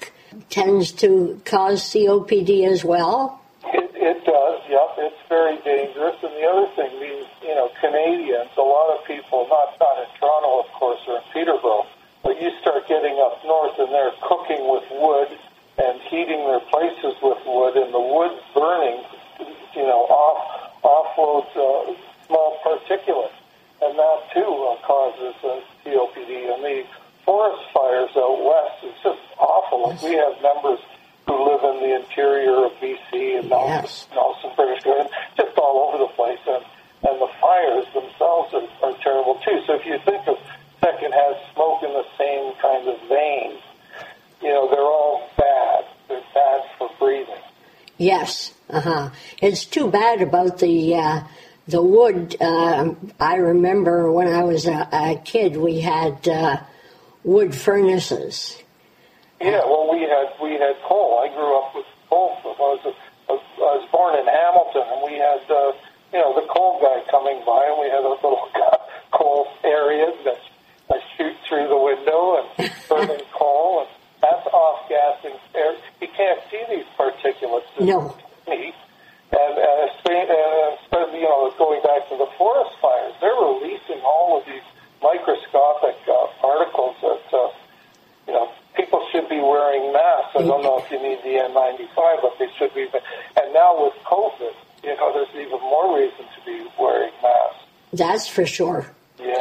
tends to cause C O P D as well? It, it does, yep. It's very dangerous. And the other thing, these, you know, Canadians, a lot of people, not, not in Toronto, of course, or in Peterborough, but you start getting up north and they're cooking with wood and heating their places with wood, and the wood burning, you know, off, offloads uh, small particulates. And that, too, uh, causes uh, C O P D. And the forest fires out west, it's just awful. Yes. We have members who live in the interior of B C and yes. Nelson, British Columbia, just all over the place. And, and the fires themselves are, are terrible, too. So if you think of secondhand smoke in the same kind of vein, you know, they're all bad. They're bad for breathing. Yes. Uh-huh. It's too bad about the uh, the wood. Uh, I remember when I was a, a kid, we had uh, wood furnaces. Yeah, well, we had we had coal. I grew up with coal. I was, a, a, I was born in Hamilton, and we had uh, you know the coal guy coming by, and we had a little coal area that I shoot through the window and burning coal, and that's off-gassing air. You can't see these particulates. No. And, uh, and you know, going back to the forest fires, they're releasing all of these microscopic uh, particles that, uh, you know, people should be wearing masks. I don't know if you need the N ninety-five, but they should be. And now with COVID, you know, there's even more reason to be wearing masks. That's for sure. Yeah.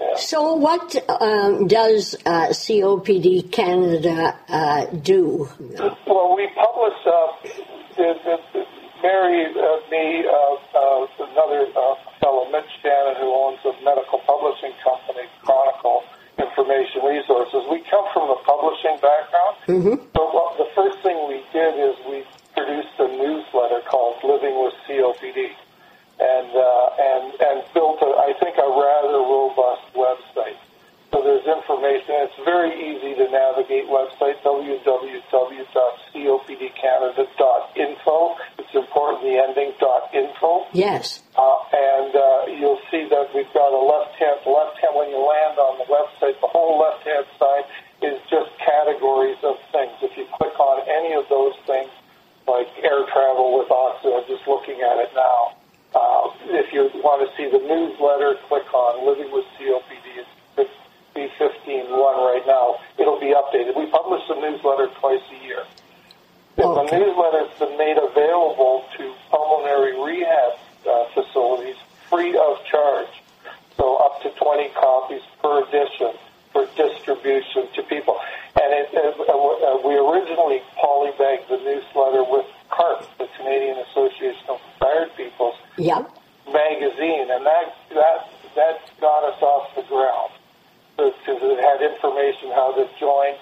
yeah. So what um, does uh, C O P D Canada uh, do? Well, we publish... Uh, Mary, uh, me, uh, uh, another uh, fellow, Mitch Cannon, who owns a medical publishing company, Chronicle Information Resources. We come from a publishing background, mm-hmm. but what, the first thing we did is we produced a newsletter called Living with C O P D, and uh, and and built, a, I think, a rather robust website. So there's information. It's very easy to navigate. Website w w w dot c o p d canada dot info. It's important the ending .info. Yes. Uh, and uh, you'll see that we've got a left hand. Left hand. When you land on the website, the whole left hand side is just categories of things. If you click on any of those things, like air travel with oxygen, I'm just looking at it now. Uh, if you want to see the newsletter, click on Living with C O P D. It's fifteen one right now. It'll be updated. We publish the newsletter twice a year. Okay. The newsletter's been made available to pulmonary rehab uh, facilities free of charge. So up to twenty copies per edition for distribution to people. And it, it, uh, we originally polybagged the newsletter with C A R P, the Canadian Association of Retired People's yep. magazine, and that that that got us off the ground. Because it had information how to join,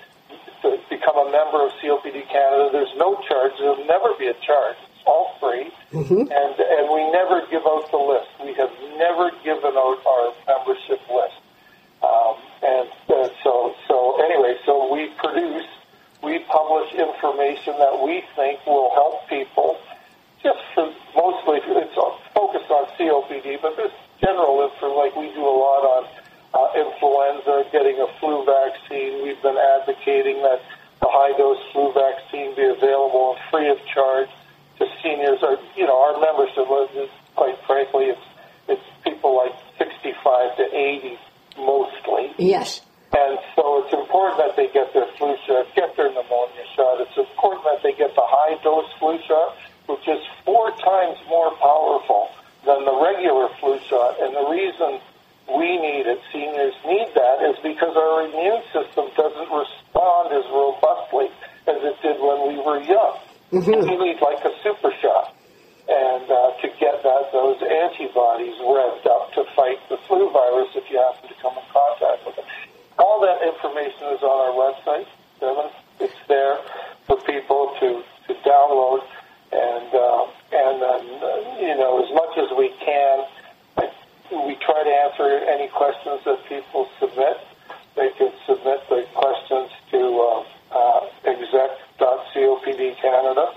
to become a member of C O P D Canada. There's no charge. There'll never be a charge. It's all free. Mm-hmm. And and we never give out the list. We have never given out our membership list. Um, and uh, so so anyway, so we produce, we publish information that we think will help people. Just for mostly, it's focused on C O P D, but this general info, like we do a lot on. Uh, influenza, getting a flu vaccine. We've been advocating that the high-dose flu vaccine be available and free of charge to seniors. Our, you know, our membership is, quite frankly, it's, it's people like sixty-five to eighty mostly. Yes. And so it's important that they get their flu shot, get their pneumonia shot. It's important that they get the high-dose flu shot, which is four times more powerful than the regular flu shot. And the reason we need it, seniors need that, is because our immune system doesn't respond as robustly as it did when we were young. Mm-hmm. And we need like a super shot and uh, to get that those antibodies revved up to fight the flu virus if you happen to come in contact with it. All that information is on our website, Devin. It's there for people to, to download, and, uh, and uh, you know, as much as we can, we try to answer any questions that people submit. They can submit the questions to uh, uh, exec dot C O P D Canada,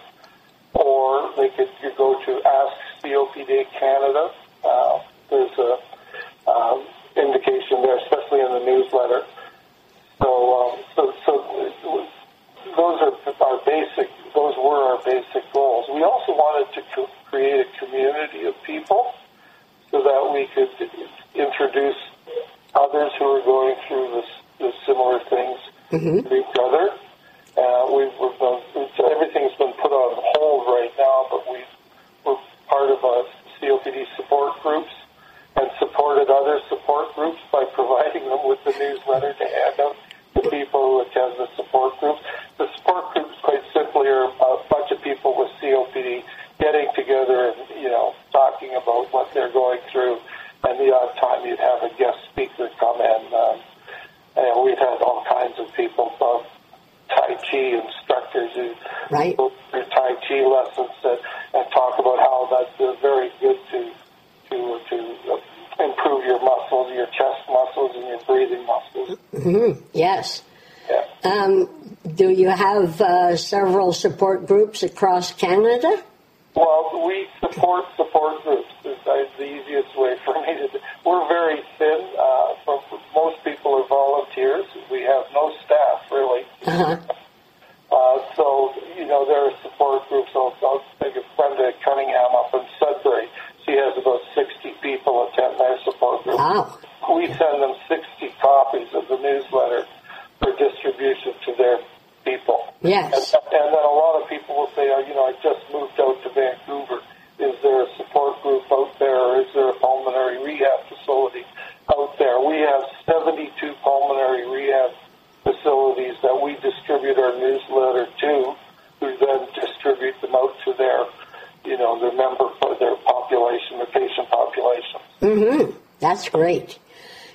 or they could you go to Ask C O P D Canada. Uh, there's a um, indication there, especially in the newsletter. So, um, so, so those are wanted to co- create a community of people so that we could introduce others who are going through this, this similar things mm-hmm. to each other. Uh, we've, we've been, it's, everything's been put on hold right now, but we've, we're part of a C O P D support groups and supported other support groups by providing them with the newsletter to hand out to people who attend the support groups. The support groups, quite simply, are a bunch of people with C O P D getting together and, you know, talking about what they're going through. And the odd time you'd have a guest speaker come in. Um, and we've had all kinds of people, both Tai Chi instructors who right. go through Tai Chi lessons and, and talk about how that's uh, very good to to to improve your muscles, your chest muscles, and your breathing muscles. Mm-hmm. Yes. Yeah. Um, do you have uh, several support groups across Canada? Well, we support support groups. It's the easiest way for me to do. We're very thin. Uh, for, for most people are volunteers. We have no staff, really. Uh-huh. Uh, so, you know, there are support groups. I'll, I'll think of Brenda Cunningham up in Sudbury. She has about sixty people attend their support group. Wow. We send them sixty copies of the newsletter for distribution to their people. Yes. And, and then a lot of people will say, oh, you know, I just moved out to Vancouver. Is there a support group out there, or is there a pulmonary rehab facility out there? We have seventy-two pulmonary rehab facilities that we distribute our newsletter to, who then distribute them out to their, you know, their member, their population, their patient population. Mm-hmm. That's great.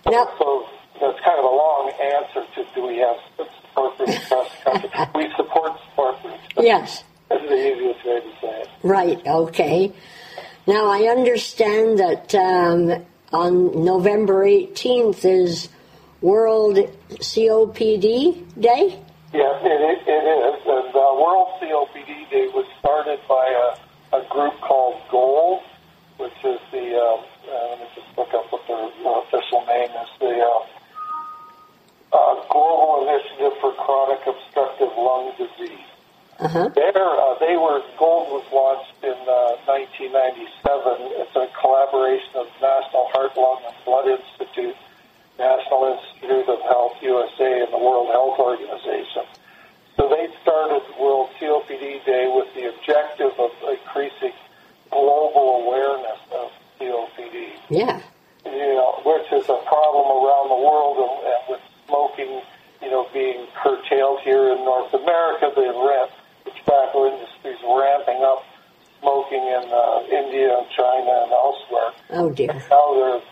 Now, so that's kind of a long answer to do we have support groups across the country. We support support groups. Yes. That's the easiest way to say it. Right, okay. Now, I understand that um, on November eighteenth is World C O P D Day? Yeah, it, it is. And uh, World C O P D Day was started by a, a group called GOAL, which is the, um, uh, let me just look up what their uh, official name is, the uh, uh, Global Initiative for Chronic Obstructive Lung Disease. Uh-huh. There, uh, they were, GOAL was launched in uh, nineteen ninety-seven. It's a collaboration of National Heart, Lung, and Blood Institute, National Institute of Health U S A, and the World Health Organization. So they started World C O P D Day with the objective of increasing global awareness of C O P D. Yeah. You know, which is a problem around the world, and, and with smoking, you know, being curtailed here in North America, the rent. The tobacco industry is ramping up smoking in uh, India and China and elsewhere. Oh, dear. And now there are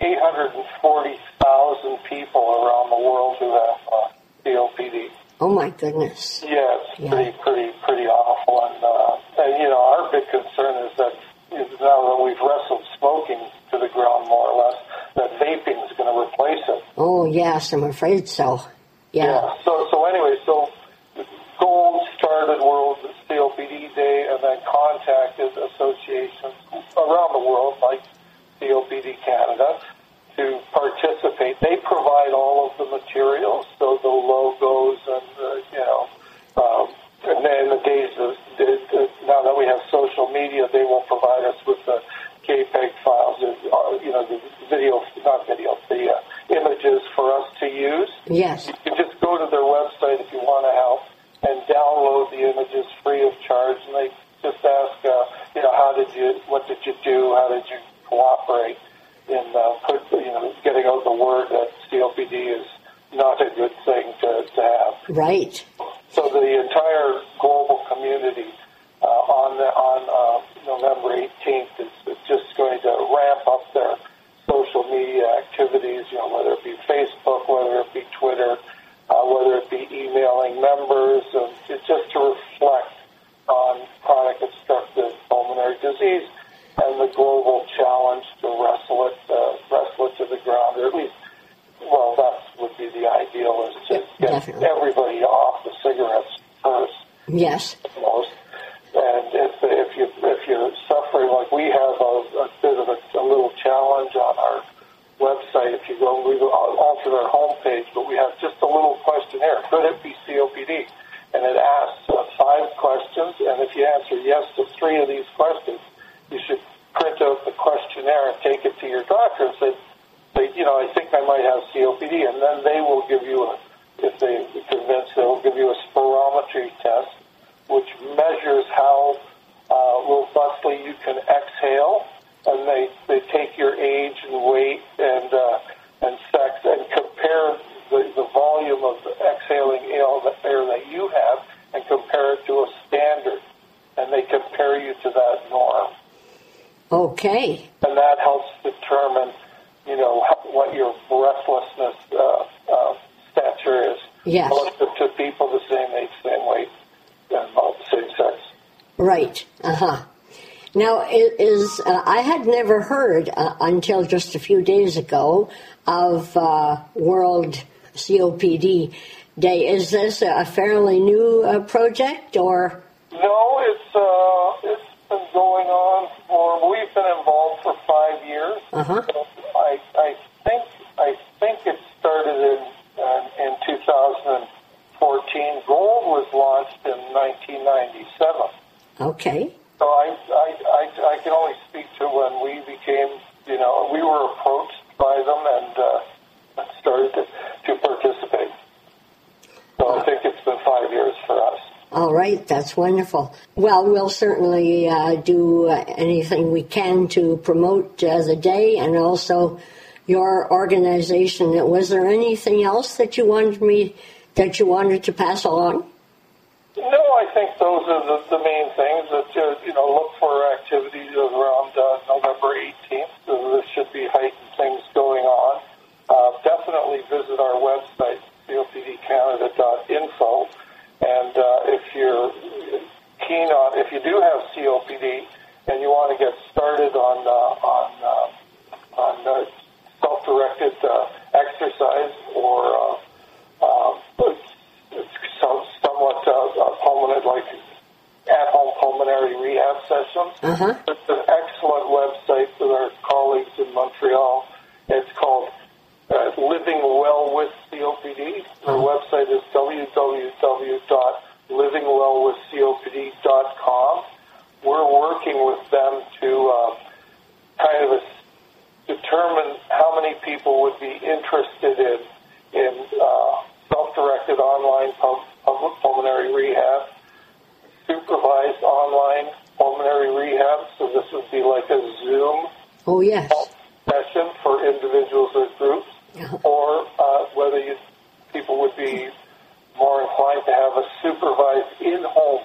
eight hundred forty thousand people around the world who have uh, C O P D. Oh, my goodness. Yeah, it's yeah. pretty, pretty, pretty awful. And, uh, and, you know, our big concern is that now that we've wrestled smoking to the ground more or less, that vaping is going to replace it. Oh, yes, I'm afraid so. Yeah. yeah. So, so anyway, so... GOAL started World C O P D Day and then contacted associations around the world, like C O P D Canada, to participate. They provide all of the materials, so the logos and, uh, you know, um, and then the days of, now that we have social media, they will provide us with the JPEG files, you know, the video, not video, the uh, images for us to use. Yes. You can just go to their website if you want to help and download the images free of charge, and they just ask, uh, you know, how did you, what did you do, how did you cooperate in, uh, put, you know, getting out the word that C O P D is not a good thing to, to have. Right. So the entire global community uh, on the, on uh, November eighteenth is, is just going to ramp up their social media activities, you know, whether it be Facebook, whether it be Twitter, Uh, whether it be emailing members, and it's just to reflect on chronic obstructive pulmonary disease and the global challenge to wrestle it, uh, wrestle it to the ground, or at least, well, that would be the ideal, is to get Definitely. everybody off the cigarettes first. Yes. Most. And if if you if you're suffering, like we have a, a bit of a, a little challenge on our website, if you go, we go alter their homepage, but we have just a little questionnaire. Could it be C O P D? And it asks uh, five five questions, and if you answer yes to three of these questions, you should print out the questionnaire and take it to your doctor and say, you know, I think I might have C O P D, and then they will give you a, if they convince, they'll give you a spirometry test, which measures how uh, robustly you can exhale, and they, they take your age and weight and uh, and sex and compare the, the volume of the exhaling air that you have and compare it to a standard, and they compare you to that norm. Okay. And that helps determine, you know, what your breathlessness uh, uh, stature is. Yes. Relative to people the same age, same weight, and about the same sex. Right. Uh-huh. Now, it is, uh, I had never heard uh, until just a few days ago of uh, World C O P D Day. Is this a fairly new uh, project, or? No, it's uh, it's been going on for, we've been involved for five years. Uh-huh. So I, I think I think it started in uh, in two thousand fourteen. Gold was launched in nineteen ninety-seven. Okay. So I, I, I, I can only speak to when we became, you know, we were approached by them and uh, started to, to participate. So I think it's been five years for us. All right, that's wonderful. Well, we'll certainly uh, do uh, anything we can to promote uh, the day and also your organization. Was there anything else that you wanted me that you wanted to pass along? No, I think those are the, the main things. That uh, you know, look for activities around uh, November eighteenth. There should be heightened things going on. Uh, definitely visit our website, C O P D Canada dot info. And uh, if you're keen on, if you do have C O P D and you want to get started on uh, on uh, on uh, self-directed uh, exercise or uh, uh, some, somewhat uh, pulmonary, like at-home pulmonary rehab sessions, uh-huh. It's an excellent website with our colleagues in Montreal. It's called Uh, Living Well with C O P D. Their website is w w w dot living well with c o p d dot com. We're working with them to uh, kind of determine how many people would be interested in in uh, self-directed online pub- public pulmonary rehab, supervised online pulmonary rehab. So this would be like a Zoom oh yes session for individuals or groups. Or uh, whether you, people would be more inclined to have a supervised in-home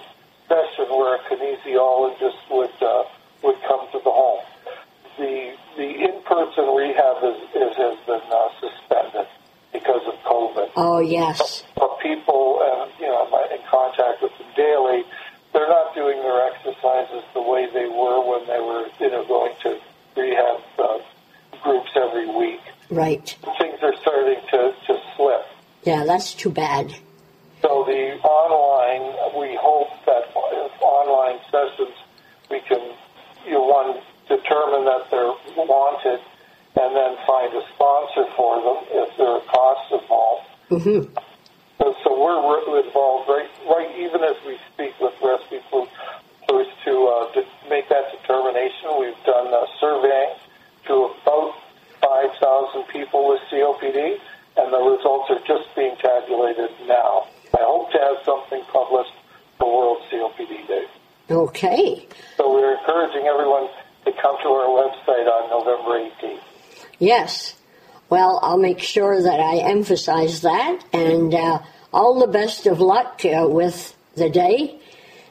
session where a kinesiologist would uh, would come to the home. The the in-person rehab is, is has been uh, suspended because of COVID. Oh yes. But people, and you know, I'm in contact with them daily. They're not doing their exercises the way they were when they were, you know, going to rehab uh, groups every week. Right. Things are starting to, to slip. Yeah, that's too bad. So the online, we hope that online sessions, we can, you know, one, determine that they're wanted and then find a sponsor for them if there are costs involved. Mm-hmm. So, so we're involved right, right even as we speak with Rescue Flu to, uh, to make that determination. We've done uh, surveying to about five thousand people with C O P D, and the results are just being tabulated now. I hope to have something published for World C O P D Day. Okay. So we're encouraging everyone to come to our website on November eighteenth. Yes. Well, I'll make sure that I emphasize that, and uh, all the best of luck uh, with the day,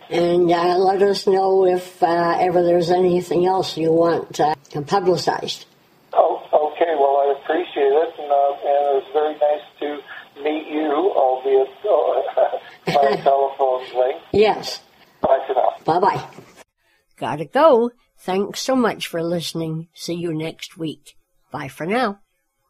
and uh, let us know if uh, ever there's anything else you want uh, publicized. Oh, okay, well, I appreciate it, and, uh, and it was very nice to meet you, albeit uh, by telephone link. Yes. Bye for now. Bye-bye. Gotta go. Thanks so much for listening. See you next week. Bye for now.